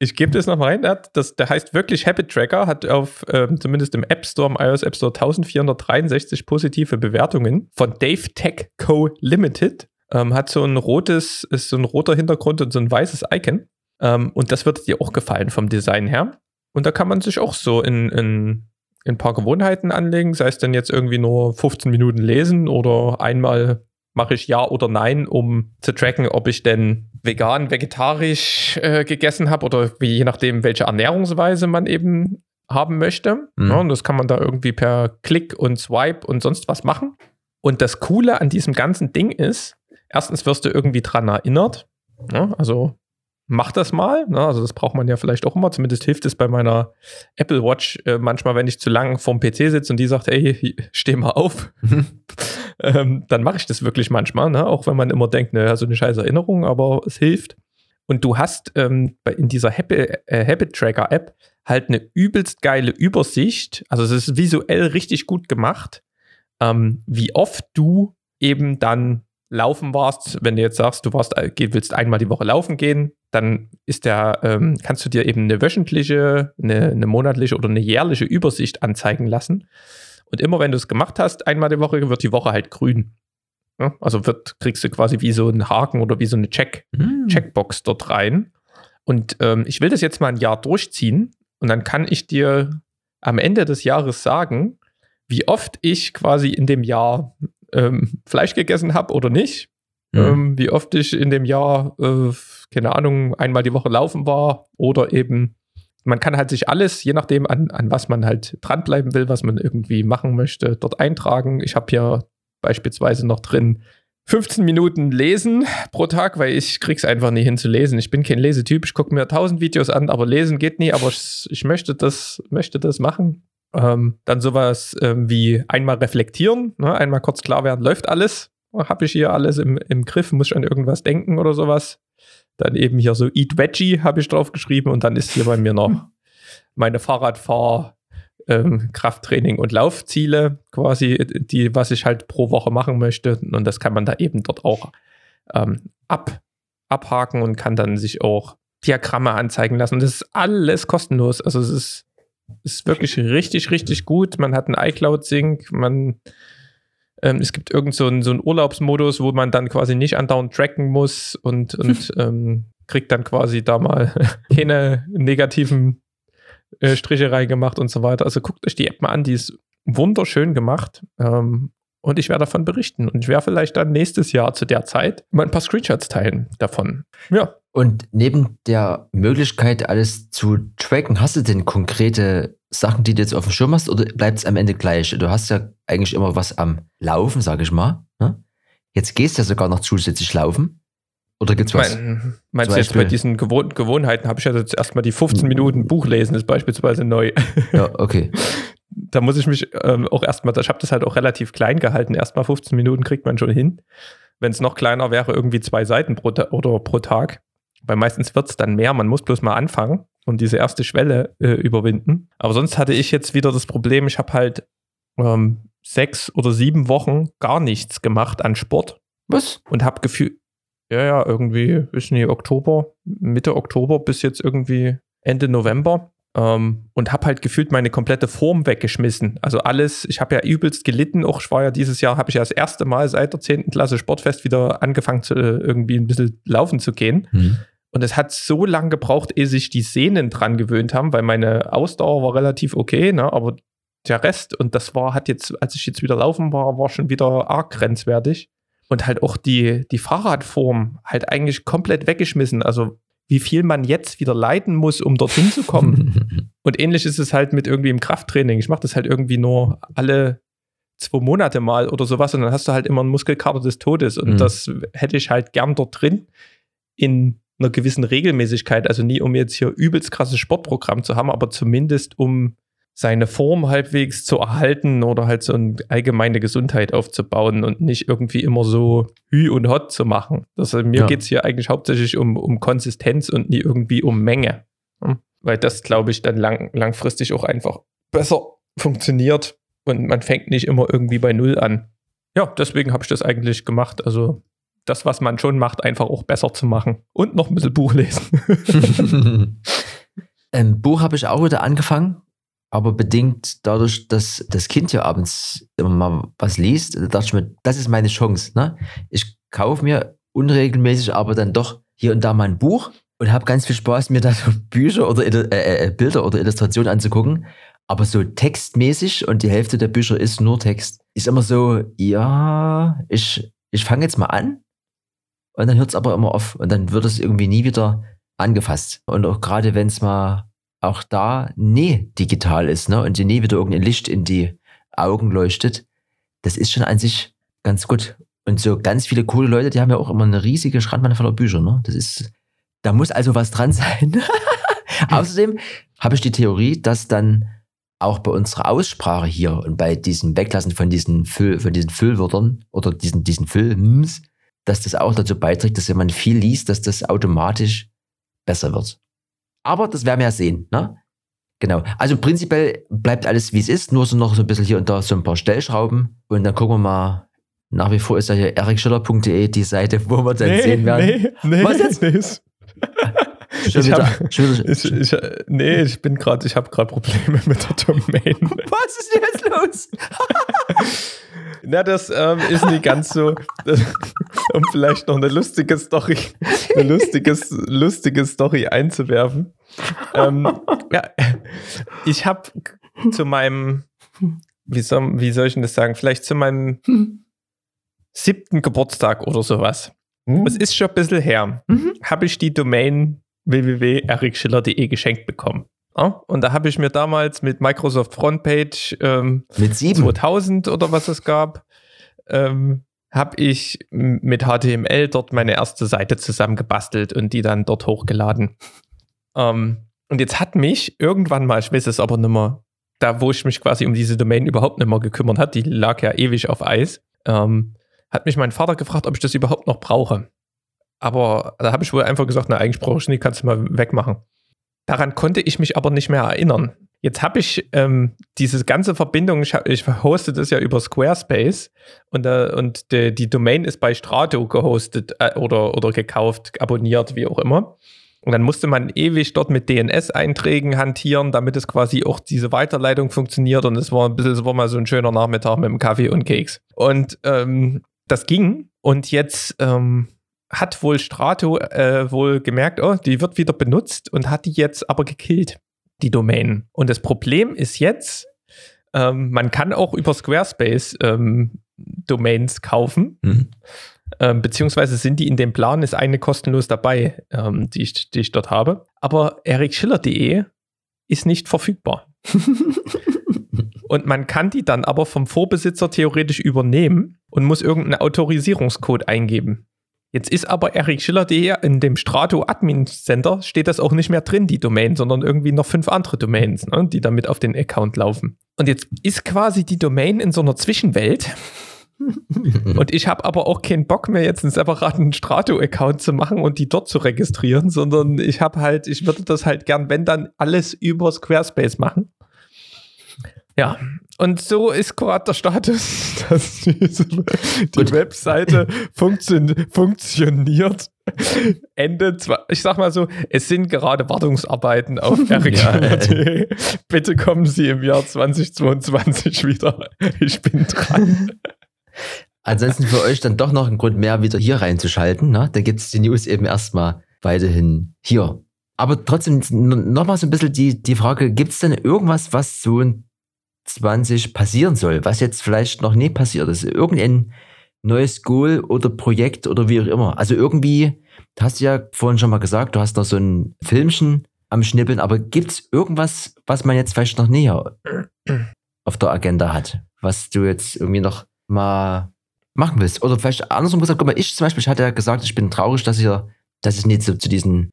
ich geb das noch rein. Das, der heißt wirklich Habit Tracker, hat auf ähm, zumindest im App Store, im iOS App Store vierzehnhundertdreiundsechzig positive Bewertungen von Dave Tech Co. Limited. Ähm, hat so ein rotes, ist so ein roter Hintergrund und so ein weißes Icon. Ähm, und das wird dir auch gefallen vom Design her. Und da kann man sich auch so in, in ein paar Gewohnheiten anlegen, sei es denn jetzt irgendwie nur fünfzehn Minuten lesen oder einmal mache ich Ja oder Nein, um zu tracken, ob ich denn vegan, vegetarisch äh, gegessen habe oder wie, je nachdem, welche Ernährungsweise man eben haben möchte. Mhm. Ja, und das kann man da irgendwie per Klick und Swipe und sonst was machen. Und das Coole an diesem ganzen Ding ist, erstens wirst du irgendwie dran erinnert, ja, also mach das mal, ne? Also das braucht man ja vielleicht auch immer, zumindest hilft es bei meiner Apple Watch äh, manchmal, wenn ich zu lange vorm P C sitze und die sagt, ey, steh mal auf, ähm, dann mache ich das wirklich manchmal, ne? Auch wenn man immer denkt, ne, so eine scheiß Erinnerung, aber es hilft. Und du hast ähm, in dieser Habit äh, Tracker App halt eine übelst geile Übersicht, also es ist visuell richtig gut gemacht, ähm, wie oft du eben dann laufen warst, wenn du jetzt sagst, du warst, willst einmal die Woche laufen gehen, dann ist der, ähm, kannst du dir eben eine wöchentliche, eine, eine monatliche oder eine jährliche Übersicht anzeigen lassen. Und immer wenn du es gemacht hast, einmal die Woche, wird die Woche halt grün. Ja? Also wird, kriegst du quasi wie so einen Haken oder wie so eine Check, mhm. Checkbox dort rein. Und ähm, ich will das jetzt mal ein Jahr durchziehen und dann kann ich dir am Ende des Jahres sagen, wie oft ich quasi in dem Jahr ähm, Fleisch gegessen habe oder nicht. Mhm. Ähm, wie oft ich in dem Jahr, äh, keine Ahnung, einmal die Woche laufen war oder eben, man kann halt sich alles, je nachdem, an, an was man halt dranbleiben will, was man irgendwie machen möchte, dort eintragen. Ich habe hier beispielsweise noch drin fünfzehn Minuten lesen pro Tag, weil ich krieg's einfach nie hin zu lesen. Ich bin kein Lesetyp, ich gucke mir tausend Videos an, aber lesen geht nie, aber ich, ich möchte das, möchte das machen. Ähm, dann sowas ähm, wie einmal reflektieren, ne? Einmal kurz klar werden, läuft alles. Habe ich hier alles im, im Griff, muss ich an irgendwas denken oder sowas. Dann eben hier so Eat Veggie habe ich drauf geschrieben und dann ist hier bei mir noch meine Fahrradfahr-, ähm, Krafttraining- und Laufziele quasi, die, was ich halt pro Woche machen möchte. Und das kann man da eben dort auch ähm, ab, abhaken und kann dann sich auch Diagramme anzeigen lassen. Und das ist alles kostenlos. Also es ist, ist wirklich richtig, richtig gut. Man hat einen iCloud-Sync, man Ähm, es gibt irgend so einen, so einen Urlaubsmodus, wo man dann quasi nicht andauernd tracken muss und, und ähm, kriegt dann quasi da mal keine negativen äh, Striche reingemacht und so weiter. Also guckt euch die App mal an, die ist wunderschön gemacht ähm, und ich werde davon berichten und ich werde vielleicht dann nächstes Jahr zu der Zeit mal ein paar Screenshots teilen davon. Ja. Und neben der Möglichkeit, alles zu tracken, hast du denn konkrete Sachen, die du jetzt auf dem Schirm hast, oder bleibt es am Ende gleich? Du hast ja eigentlich immer was am Laufen, sag ich mal. Ne? Jetzt gehst du ja sogar noch zusätzlich laufen. Oder gibt's was? Mein, meinst du jetzt bei diesen Gewohn- Gewohnheiten habe ich ja jetzt erstmal die fünfzehn Minuten Buch lesen, ist beispielsweise neu. Ja, okay. Da muss ich mich ähm, auch erstmal, ich habe das halt auch relativ klein gehalten. Erstmal fünfzehn Minuten kriegt man schon hin. Wenn es noch kleiner wäre, irgendwie zwei Seiten pro Ta- oder pro Tag. Weil meistens wird es dann mehr, man muss bloß mal anfangen und diese erste Schwelle äh, überwinden. Aber sonst hatte ich jetzt wieder das Problem, ich habe halt ähm, sechs oder sieben Wochen gar nichts gemacht an Sport. Was? Und habe gefühlt, ja, ja, irgendwie bis in Oktober, Mitte Oktober bis jetzt irgendwie Ende November. Ähm, und habe halt gefühlt meine komplette Form weggeschmissen. Also alles, ich habe ja übelst gelitten. Auch ich war ja dieses Jahr, habe ich ja das erste Mal seit der zehnten Klasse Sportfest wieder angefangen, zu, irgendwie ein bisschen laufen zu gehen. Mhm. Und es hat so lange gebraucht, ehe sich die Sehnen dran gewöhnt haben, weil meine Ausdauer war relativ okay, ne? Aber der Rest, und das war, hat jetzt, als ich jetzt wieder laufen war, war schon wieder arg grenzwertig. Und halt auch die, die Fahrradform halt eigentlich komplett weggeschmissen. Also wie viel man jetzt wieder leiden muss, um dorthin zu kommen. Und ähnlich ist es halt mit irgendwie im Krafttraining. Ich mache das halt irgendwie nur alle zwei Monate mal oder sowas und dann hast du halt immer einen Muskelkater des Todes. Und mhm. das hätte ich halt gern dort drin in einer gewissen Regelmäßigkeit. Also nie, um jetzt hier übelst krasses Sportprogramm zu haben, aber zumindest um seine Form halbwegs zu erhalten oder halt so eine allgemeine Gesundheit aufzubauen und nicht irgendwie immer so hü und hot zu machen. Das, mir ja. geht es hier eigentlich hauptsächlich um, um Konsistenz und nie irgendwie um Menge. Hm? Weil das, glaube ich, dann lang, langfristig auch einfach besser funktioniert und man fängt nicht immer irgendwie bei Null an. ja, deswegen habe ich das eigentlich gemacht. Also das, was man schon macht, einfach auch besser zu machen. Und noch ein bisschen Buch lesen. Ein Buch habe ich auch wieder angefangen, aber bedingt dadurch, dass das Kind ja abends immer mal was liest, dachte ich mir, das ist meine Chance. Ne? Ich kaufe mir unregelmäßig, aber dann doch hier und da mal ein Buch und habe ganz viel Spaß, mir dann Bücher oder äh, äh, Bilder oder Illustrationen anzugucken. Aber so textmäßig, und die Hälfte der Bücher ist nur Text, ist immer so, ja, ich, ich fange jetzt mal an und dann hört es aber immer auf und dann wird es irgendwie nie wieder angefasst. Und auch gerade wenn es mal auch da nie digital ist, ne, und dir nie wieder irgendein Licht in die Augen leuchtet, das ist schon an sich ganz gut. Und so ganz viele coole Leute, die haben ja auch immer eine riesige Schrankwand voller Bücher, ne? Das ist, da muss also was dran sein. Außerdem habe ich die Theorie, dass dann auch bei unserer Aussprache hier und bei diesem Weglassen von diesen Füll, von diesen Füllwörtern oder diesen, diesen Füllms, dass das auch dazu beiträgt, dass wenn man viel liest, dass das automatisch besser wird. Aber das werden wir ja sehen, ne? Genau. Also prinzipiell bleibt alles, wie es ist, nur so noch so ein bisschen hier und da so ein paar Stellschrauben und dann gucken wir mal. Nach wie vor ist ja hier eric schiller punkt de die Seite, wo wir dann nee, sehen werden. Nee, nee, was jetzt? Nee. Schon ich hab, ich, ich, nee, ich bin gerade, ich habe gerade Probleme mit der Domain. Was ist denn jetzt los? Na, das ähm, ist nicht ganz so. Das, um vielleicht noch eine lustige Story, eine lustiges, lustige Story einzuwerfen. Ähm, ja, ich habe zu meinem, wie soll, wie soll ich denn das sagen? Vielleicht zu meinem hm. siebten Geburtstag oder sowas. Hm. Es ist schon ein bisschen her. Mhm. Habe ich die Domain w w w punkt eric schiller punkt de geschenkt bekommen. Ja? Und da habe ich mir damals mit Microsoft Frontpage ähm, mit zweitausend oder was es gab, ähm, habe ich mit H T M L dort meine erste Seite zusammengebastelt und die dann dort hochgeladen. Ähm, und jetzt hat mich irgendwann mal, ich weiß es aber nicht mehr, da wo ich mich quasi um diese Domain überhaupt nicht mehr gekümmert hat, die lag ja ewig auf Eis, ähm, hat mich mein Vater gefragt, ob ich das überhaupt noch brauche. Aber da habe ich wohl einfach gesagt, na, eigentlich brauche ich nicht, kannst du mal wegmachen. Daran konnte ich mich aber nicht mehr erinnern. Jetzt habe ich ähm, diese ganze Verbindung, ich, ich hoste das ja über Squarespace und, äh, und de, die Domain ist bei Strato gehostet äh, oder, oder gekauft, abonniert, wie auch immer. Und dann musste man ewig dort mit D N S-Einträgen hantieren, damit es quasi auch diese Weiterleitung funktioniert. Und es war, war mal so ein schöner Nachmittag mit dem Kaffee und Keks. Und ähm, das ging. Und jetzt ähm, hat wohl Strato äh, wohl gemerkt, oh, die wird wieder benutzt und hat die jetzt aber gekillt, die Domain. Und das Problem ist jetzt, ähm, man kann auch über Squarespace ähm, Domains kaufen, mhm. ähm, beziehungsweise sind die in dem Plan, ist eine kostenlos dabei, ähm, die, ich, die ich dort habe. Aber eric schiller punkt de ist nicht verfügbar. Und man kann die dann aber vom Vorbesitzer theoretisch übernehmen und muss irgendeinen Autorisierungscode eingeben. Jetzt ist aber eric schiller punkt de in dem Strato Admin Center steht das auch nicht mehr drin, die Domain, sondern irgendwie noch fünf andere Domains, ne, die damit auf den Account laufen. Und jetzt ist quasi die Domain in so einer Zwischenwelt. Und ich habe aber auch keinen Bock mehr, jetzt einen separaten Strato-Account zu machen und die dort zu registrieren, sondern ich habe halt, ich würde das halt gern, wenn dann, alles über Squarespace machen. Ja, und so ist gerade der Status, dass diese, die Gut. Webseite funktio- funktioniert. Ende, zwei, ich sag mal so, es sind gerade Wartungsarbeiten auf eric schiller punkt de. Ja, äh. Bitte kommen Sie im Jahr zweitausendzweiundzwanzig wieder. Ich bin dran. Ansonsten für euch dann doch noch ein Grund mehr, wieder hier reinzuschalten. Ne? Dann gibt es die News eben erstmal weiterhin hier. Aber trotzdem nochmal so ein bisschen die, die Frage, gibt es denn irgendwas, was so ein zwanzig passieren soll, was jetzt vielleicht noch nie passiert ist. Irgendein neues Goal oder Projekt oder wie auch immer. Also irgendwie, hast du ja vorhin schon mal gesagt, du hast noch so ein Filmchen am Schnippeln, aber gibt es irgendwas, was man jetzt vielleicht noch näher auf der Agenda hat, was du jetzt irgendwie noch mal machen willst? Oder vielleicht andersrum gesagt, guck mal, ich zum Beispiel, ich hatte ja gesagt, ich bin traurig, dass ich, dass ich nicht zu, zu diesem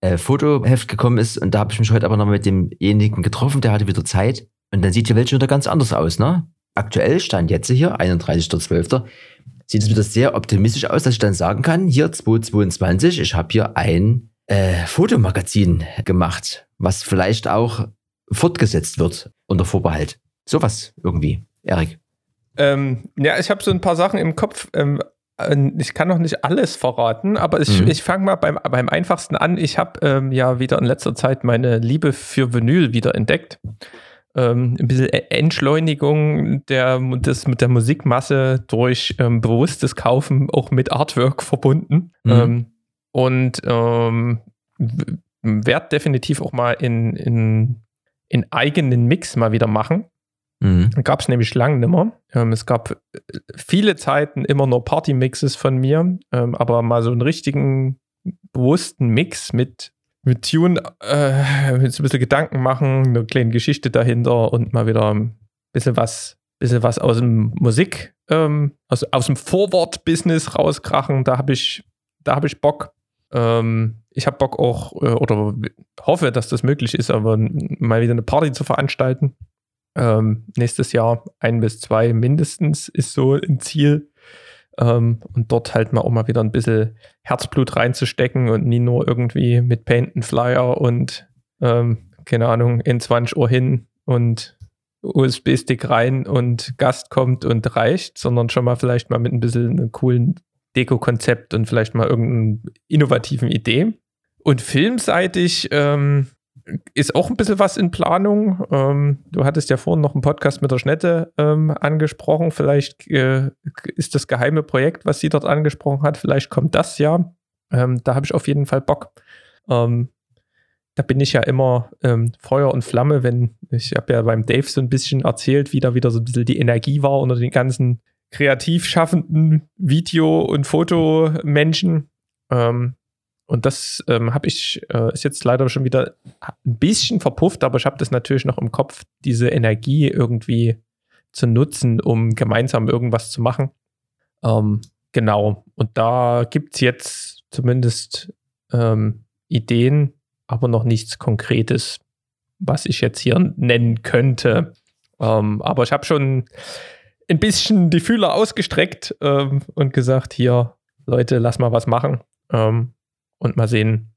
äh, Fotoheft gekommen ist und da habe ich mich heute aber noch mit demjenigen getroffen, der hatte wieder Zeit. Und dann sieht die Welt schon wieder ganz anders aus, ne? Aktuell stand jetzt hier, einunddreißigster zwölfter sieht es wieder sehr optimistisch aus, dass ich dann sagen kann, hier zweitausendzweiundzwanzig, ich habe hier ein äh, Fotomagazin gemacht, was vielleicht auch fortgesetzt wird unter Vorbehalt. Sowas irgendwie, Erik. Ähm, ja, ich habe so ein paar Sachen im Kopf. Ähm, ich kann noch nicht alles verraten, aber ich, mhm. ich fange mal beim, beim einfachsten an. Ich habe ähm, ja wieder in letzter Zeit meine Liebe für Vinyl wieder entdeckt. Ähm, ein bisschen Entschleunigung der, des, mit der Musikmasse durch ähm, bewusstes Kaufen, auch mit Artwork verbunden. Mhm. Ähm, und ähm, werde definitiv auch mal in, in, in eigenen Mix mal wieder machen. Mhm. Gab es nämlich lange nimmer. Ähm, es gab viele Zeiten immer nur Party-Mixes von mir, ähm, aber mal so einen richtigen, bewussten Mix mit, mit Tune, äh, mit so ein bisschen Gedanken machen, eine kleine Geschichte dahinter und mal wieder ein bisschen was, bisschen was aus dem Musik, ähm, aus, aus dem Vorwort-Business rauskrachen. Da habe ich, da habe ich Bock. Ähm, ich habe Bock auch, äh, oder hoffe, dass das möglich ist, aber mal wieder eine Party zu veranstalten. Ähm, nächstes Jahr ein bis zwei mindestens ist so ein Ziel. Ähm, und dort halt mal auch mal wieder ein bisschen Herzblut reinzustecken und nie nur irgendwie mit Paint and Flyer und ähm, keine Ahnung, in zwanzig Uhr hin und U S B-Stick rein und Gast kommt und reicht, sondern schon mal vielleicht mal mit ein bisschen einem coolen Deko-Konzept und vielleicht mal irgendeiner innovativen Idee. Und filmseitig ähm, ist auch ein bisschen was in Planung. Ähm, du hattest ja vorhin noch einen Podcast mit der Schnette ähm, angesprochen. Vielleicht äh, ist das geheime Projekt, was sie dort angesprochen hat, vielleicht kommt das ja. Ähm, da habe ich auf jeden Fall Bock. Ähm, da bin ich ja immer ähm, Feuer und Flamme, wenn ich habe ja beim Dave so ein bisschen erzählt, wie da wieder so ein bisschen die Energie war unter den ganzen kreativ schaffenden Video- und Fotomenschen. Ähm, Und das ähm, habe ich, äh, ist jetzt leider schon wieder ein bisschen verpufft, aber ich habe das natürlich noch im Kopf, diese Energie irgendwie zu nutzen, um gemeinsam irgendwas zu machen. Ähm, genau. Und da gibt es jetzt zumindest ähm, Ideen, aber noch nichts Konkretes, was ich jetzt hier nennen könnte. Ähm, aber ich habe schon ein bisschen die Fühler ausgestreckt ähm, und gesagt, hier, Leute, lass mal was machen. Ähm, Und mal sehen,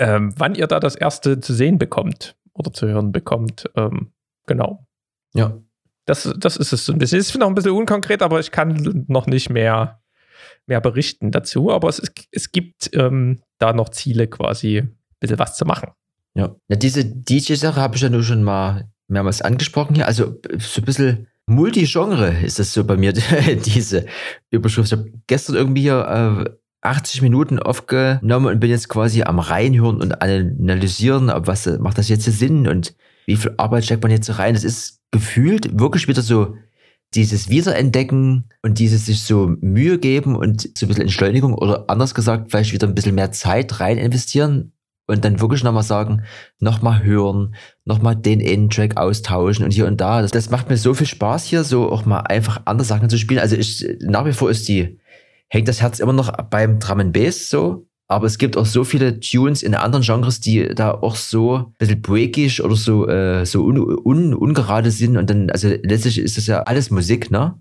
ähm, wann ihr da das erste zu sehen bekommt oder zu hören bekommt. Ähm, genau. Ja. Das, das ist es so ein bisschen. Es ist noch ein bisschen unkonkret, aber ich kann noch nicht mehr, mehr berichten dazu. Aber es, ist, es gibt ähm, da noch Ziele, quasi ein bisschen was zu machen. Ja. Ja, diese D J-Sache habe ich ja nur schon mal mehrmals angesprochen hier. Also so ein bisschen Multigenre ist das so bei mir, diese Überschrift. Ich habe gestern irgendwie hier Äh, achtzig Minuten aufgenommen und bin jetzt quasi am Reinhören und analysieren, ob was macht das jetzt Sinn und wie viel Arbeit steckt man jetzt rein. Das ist gefühlt wirklich wieder so dieses Wiederentdecken und dieses sich so Mühe geben und so ein bisschen Entschleunigung oder anders gesagt vielleicht wieder ein bisschen mehr Zeit rein investieren und dann wirklich nochmal sagen, nochmal hören, nochmal den Endtrack austauschen und hier und da. Das, das macht mir so viel Spaß hier, so auch mal einfach andere Sachen zu spielen. Also ich, nach wie vor ist die hängt das Herz immer noch beim Drum and Bass so, aber es gibt auch so viele Tunes in anderen Genres, die da auch so ein bisschen breakisch oder so, äh, so un, un, ungerade sind und dann, also letztlich ist das ja alles Musik, ne?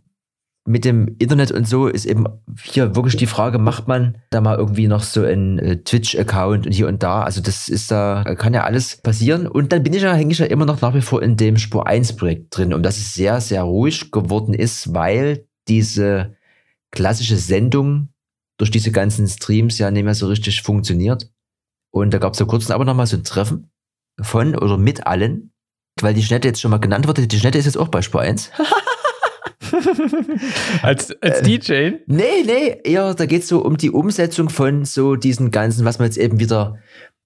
Mit dem Internet und so ist eben hier wirklich die Frage, macht man da mal irgendwie noch so einen äh, Twitch-Account und hier und da, also das ist da, kann ja alles passieren und dann bin ich ja, hänge ich ja immer noch nach wie vor in dem Spur eins Projekt drin, um das es sehr, sehr ruhig geworden ist, weil diese klassische Sendung durch diese ganzen Streams ja nicht mehr so richtig funktioniert. Und da gab es vor kurzem aber nochmal so ein Treffen von oder mit allen, weil die Schnette jetzt schon mal genannt wurde. Die Schnette ist jetzt auch bei Spur eins. als als äh, D J? Nee, nee, eher, da geht es so um die Umsetzung von so diesen ganzen, was wir jetzt eben wieder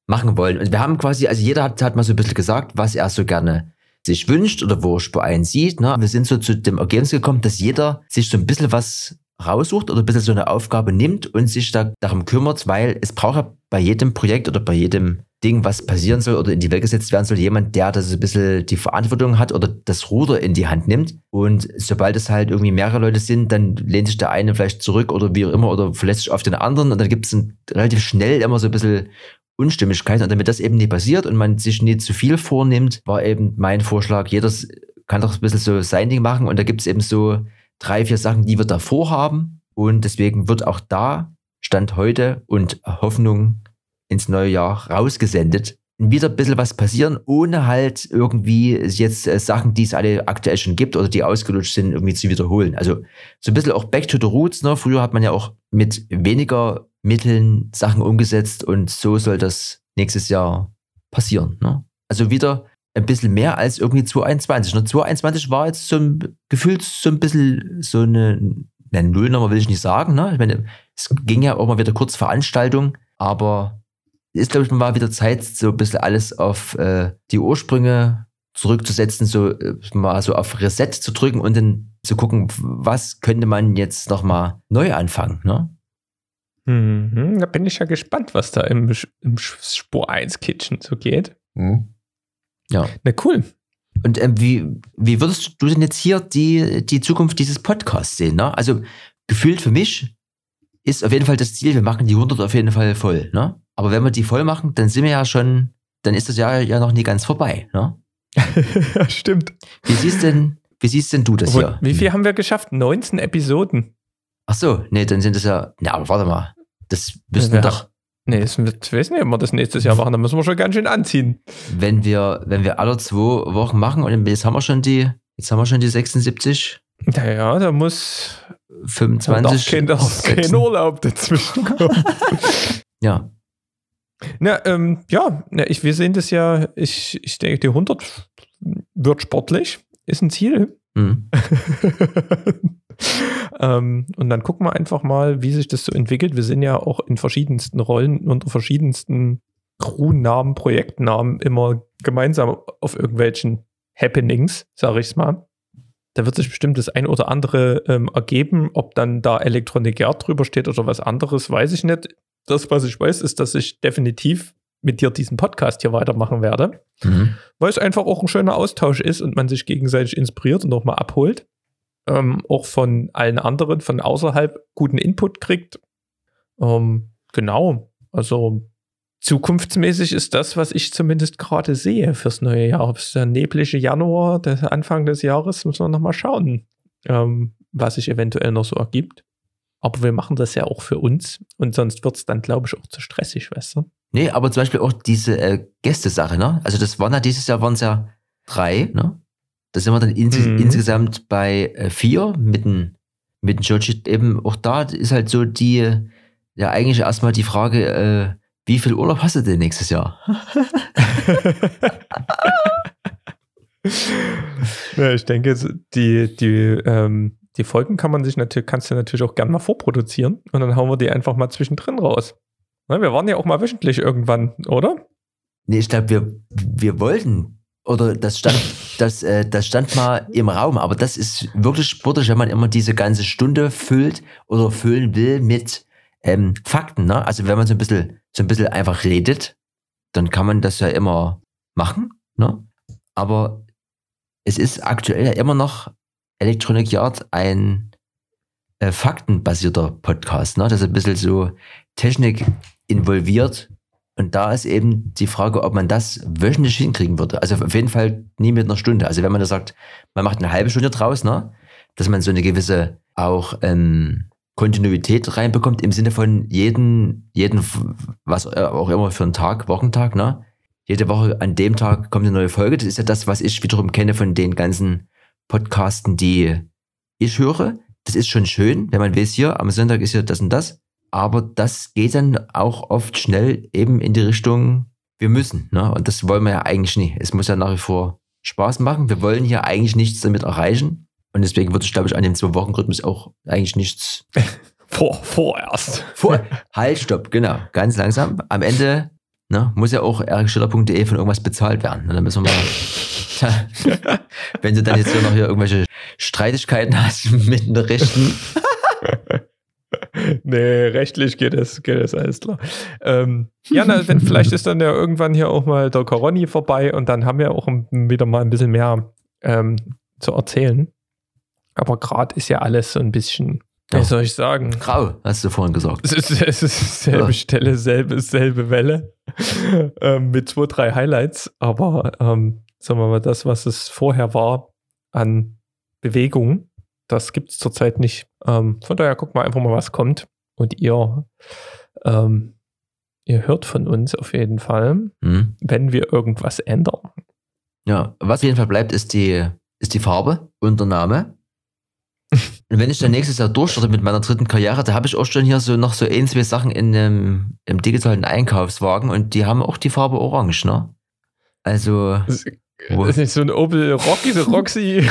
machen wollen. Und wir haben quasi, also jeder hat, hat mal so ein bisschen gesagt, was er so gerne sich wünscht oder wo Spur eins sieht. Ne? Wir sind so zu dem Ergebnis gekommen, dass jeder sich so ein bisschen was raussucht oder ein bisschen so eine Aufgabe nimmt und sich da darum kümmert, weil es braucht ja bei jedem Projekt oder bei jedem Ding, was passieren soll oder in die Welt gesetzt werden soll, jemand, der das ein bisschen die Verantwortung hat oder das Ruder in die Hand nimmt. Und sobald es halt irgendwie mehrere Leute sind, dann lehnt sich der eine vielleicht zurück oder wie auch immer oder verlässt sich auf den anderen und dann gibt es relativ schnell immer so ein bisschen Unstimmigkeiten. Und damit das eben nicht passiert und man sich nicht zu viel vornimmt, war eben mein Vorschlag, jeder kann doch ein bisschen so sein Ding machen und da gibt es eben so drei, vier Sachen, die wir da vorhaben und deswegen wird auch da Stand heute und Hoffnung ins neue Jahr rausgesendet. wieder ein bisschen was passieren, ohne halt irgendwie jetzt äh, Sachen, die es alle aktuell schon gibt oder die ausgelutscht sind, irgendwie zu wiederholen. Also so ein bisschen auch back to the roots, ne? Früher hat man ja auch mit weniger Mitteln Sachen umgesetzt und so soll das nächstes Jahr passieren, ne? Also wieder ein bisschen mehr als irgendwie zwanzig einundzwanzig. Ne? zwanzig einundzwanzig war jetzt so ein, gefühlt so ein bisschen so eine, eine Nullnummer will ich nicht sagen, ne? Ich meine, es ging ja auch mal wieder kurz Veranstaltung, aber ist, glaube ich, mal wieder Zeit, so ein bisschen alles auf äh, die Ursprünge zurückzusetzen, so äh, mal so auf Reset zu drücken und dann zu gucken, was könnte man jetzt nochmal neu anfangen, ne? Mhm, da bin ich ja gespannt, was da im, im Spur eins Kitchen so geht. Mhm. Ja. Na cool. Und ähm, wie, wie würdest du denn jetzt hier die, die Zukunft dieses Podcasts sehen, ne? Also gefühlt für mich ist auf jeden Fall das Ziel, wir machen die hundert auf jeden Fall voll, ne? Aber wenn wir die voll machen, dann sind wir ja schon, dann ist das Jahr ja noch nie ganz vorbei, ne? Stimmt. Wie siehst denn, wie siehst denn du das hier? Wie viel haben wir geschafft? neunzehn Episoden. Ach so, nee, dann sind das ja, na, aber warte mal, das müssten ja, doch... Nee, das wissen wir immer, das nächstes Jahr machen, da müssen wir schon ganz schön anziehen. Wenn wir, wenn wir alle zwei Wochen machen und jetzt haben wir schon die, jetzt haben wir schon die sechsundsiebzig. Naja, da muss... fünfundzwanzig. Kein, kein Urlaub dazwischen kommen. Ja. Na, ähm, ja, na, ich, wir sehen das ja, ich, ich denke, die hundert wird sportlich, ist ein Ziel. Mhm. ähm, und dann gucken wir einfach mal, wie sich das so entwickelt. Wir sind ja auch in verschiedensten Rollen, unter verschiedensten Crewnamen, Projektnamen immer gemeinsam auf irgendwelchen Happenings, sage ich es mal. Da wird sich bestimmt das ein oder andere ähm, ergeben. Ob dann da Electronic Yard drüber steht oder was anderes, weiß ich nicht. Das, was ich weiß, ist, dass ich definitiv mit dir diesen Podcast hier weitermachen werde, mhm. weil es einfach auch ein schöner Austausch ist und man sich gegenseitig inspiriert und nochmal abholt, ähm, auch von allen anderen, von außerhalb guten Input kriegt. Ähm, genau, also zukunftsmäßig ist das, was ich zumindest gerade sehe fürs neue Jahr. Ob es der neblige Januar, der Anfang des Jahres, müssen wir nochmal schauen, ähm, was sich eventuell noch so ergibt. Aber wir machen das ja auch für uns und sonst wird es dann, glaube ich, auch zu stressig, weißt du? Nee, aber zum Beispiel auch diese äh, Gästesache, ne? Also das waren ja dieses Jahr waren es ja drei, ne? Da sind wir dann ins- mhm. insgesamt bei äh, vier mit dem mit dem George eben auch da ist halt so die, ja eigentlich erstmal die Frage, äh, wie viel Urlaub hast du denn nächstes Jahr? Ja, ich denke, die, die, ähm, Die Folgen kann man sich natürlich, kannst du natürlich auch gerne mal vorproduzieren und dann hauen wir die einfach mal zwischendrin raus. Ne, wir waren ja auch mal wöchentlich irgendwann, oder? Nee, ich glaube, wir, wir wollten, oder das stand, das, äh, das stand mal im Raum, aber das ist wirklich sportlich, wenn man immer diese ganze Stunde füllt oder füllen will mit ähm, Fakten, ne? Also wenn man so ein bisschen, so ein bisschen einfach redet, dann kann man das ja immer machen, ne? Aber es ist aktuell ja immer noch Electronic Yard ein äh, faktenbasierter Podcast, ne? Das ist ein bisschen so Technik involviert und da ist eben die Frage, ob man das wöchentlich hinkriegen würde. Also auf jeden Fall nie mit einer Stunde. Also wenn man da sagt, man macht eine halbe Stunde draus, ne? Dass man so eine gewisse auch ähm, Kontinuität reinbekommt im Sinne von jeden, jeden was auch immer für einen Tag, Wochentag, ne? Jede Woche an dem Tag kommt eine neue Folge. Das ist ja das, was ich wiederum kenne von den ganzen Podcasten, die ich höre. Das ist schon schön, wenn man weiß, hier am Sonntag ist hier das und das, aber das geht dann auch oft schnell eben in die Richtung, wir müssen, ne? Und das wollen wir ja eigentlich nie. Es muss ja nach wie vor Spaß machen. Wir wollen hier eigentlich nichts damit erreichen und deswegen würde ich, glaube ich, an dem Zwei-Wochen-Rhythmus auch eigentlich nichts... vor, vorerst. Vor, halt, stopp, genau. Ganz langsam. Am Ende, ne, muss ja auch eric schiller punkt de von irgendwas bezahlt werden. Und dann müssen wir mal... Wenn du dann jetzt so noch hier irgendwelche Streitigkeiten hast mit den Rechten. Nee, rechtlich geht das, geht das alles klar. Ähm, ja, na, wenn, vielleicht ist dann ja irgendwann hier auch mal der Coroni vorbei und dann haben wir auch wieder mal ein bisschen mehr ähm, zu erzählen. Aber gerade ist ja alles so ein bisschen, ja, was soll ich sagen? Grau, hast du vorhin gesagt. Es ist, es ist selbe ja. Stelle, selbe, selbe Welle ähm, mit zwei, drei Highlights, aber ähm, sagen wir mal, das, was es vorher war an Bewegung, das gibt es zurzeit nicht. Ähm, von daher guckt mal einfach mal, was kommt. Und ihr ähm, Ihr hört von uns auf jeden Fall, mhm. wenn wir irgendwas ändern. Ja, was auf jeden Fall bleibt, ist die, ist die Farbe und der Name. Und wenn ich dann nächstes Jahr durchstarte mit meiner dritten Karriere, da habe ich auch schon hier so noch so ein, zwei Sachen in dem, im digitalen Einkaufswagen und die haben auch die Farbe orange, ne? Also... Das ist, das ist nicht so ein Opel Rocky, so Roxy...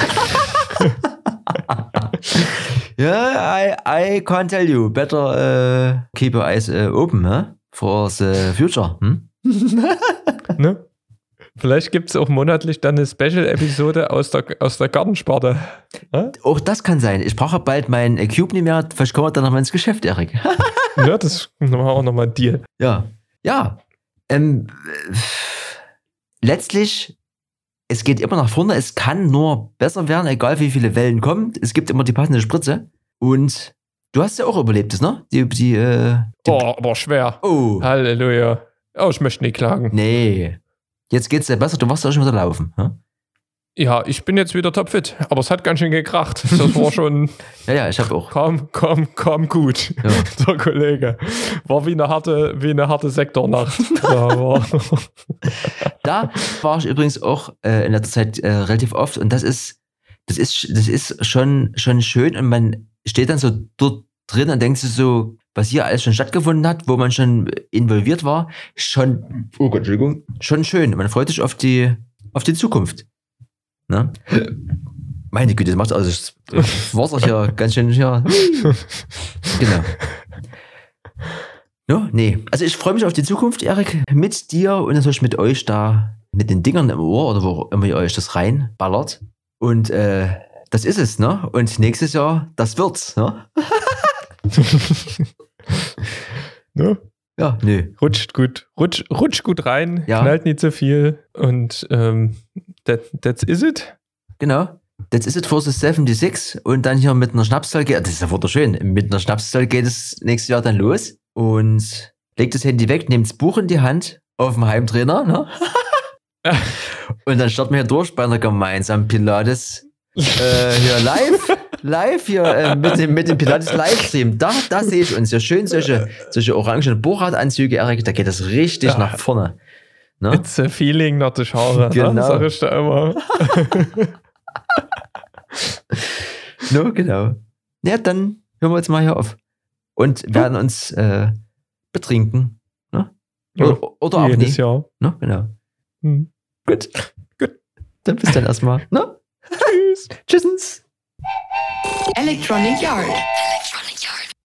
Ja, I, I can't tell you. Better uh, keep your eyes uh, open, huh? For the future. Hm? Ne? Vielleicht gibt es auch monatlich dann eine Special-Episode aus der, aus der Gartensparte. Hm? Auch das kann sein. Ich brauche bald meinen Cube nicht mehr. Vielleicht kommen wir dann nochmal ins Geschäft, Erik. Ja, das machen wir auch nochmal ein Deal. Ja, ja. Ähm, letztlich... Es geht immer nach vorne, es kann nur besser werden, egal wie viele Wellen kommen. Es gibt immer die passende Spritze. Und du hast ja auch überlebt, ne? Die, die, äh, die oh, aber schwer. Oh. Halleluja. Oh, ich möchte nicht klagen. Nee. Jetzt geht's dir besser, du warst ja schon wieder laufen. Hm? Ja, ich bin jetzt wieder topfit, aber es hat ganz schön gekracht. Das war schon... ja, ja, ich hab auch. Kaum, kaum, kaum gut, ja. Der Kollege. War wie eine harte, wie eine harte Sektornacht. Da war ich übrigens auch äh, in letzter Zeit äh, relativ oft und das ist, das ist, das ist schon, schon schön und man steht dann so dort drin und denkt sich so, was hier alles schon stattgefunden hat, wo man schon involviert war, schon, oh Gott, Entschuldigung, schon schön. Man freut sich auf die, auf die Zukunft. Ne? Meine Güte, das macht also das Wasser hier ganz schön. Ja. Genau. No? Nee. Also ich freue mich auf die Zukunft, Erik, mit dir und natürlich mit euch da, mit den Dingern im Ohr oder wo immer ihr euch das reinballert. Und äh, das ist es, ne? Und nächstes Jahr, das wird's, ne? No? Ja, nee. Rutscht gut, rutscht, rutscht gut rein, ja. Knallt nicht so viel und ähm, that, that's is it. Genau, that's is it for the sechsundsiebzig und dann hier mit einer Schnapszahl geht, das ist ja wunderschön, mit einer Schnapszahl geht es nächstes Jahr dann los und legt das Handy weg, nehmt das Buch in die Hand auf dem Heimtrainer, ne? Und dann starten wir hier durch bei einer gemeinsamen Pilates äh, hier live. Live hier äh, mit dem, mit dem Pilates-Livestream. Da, da sehe ich uns ja schön solche, solche orangen Borat-Anzüge, Erik. Da geht das richtig ja. nach vorne. Ne? It's a feeling, not a genre. Genau. Ne? Sag ich da immer. No, genau. Ja, dann hören wir jetzt mal hier auf. Und werden uns äh, betrinken. Ne? Oder, ja, oder auch nicht. Jahr. Ne? Genau. Hm. Gut. Gut. Dann bis dann erstmal. Ne? Tschüss. Tschüssens. Electronic Yard.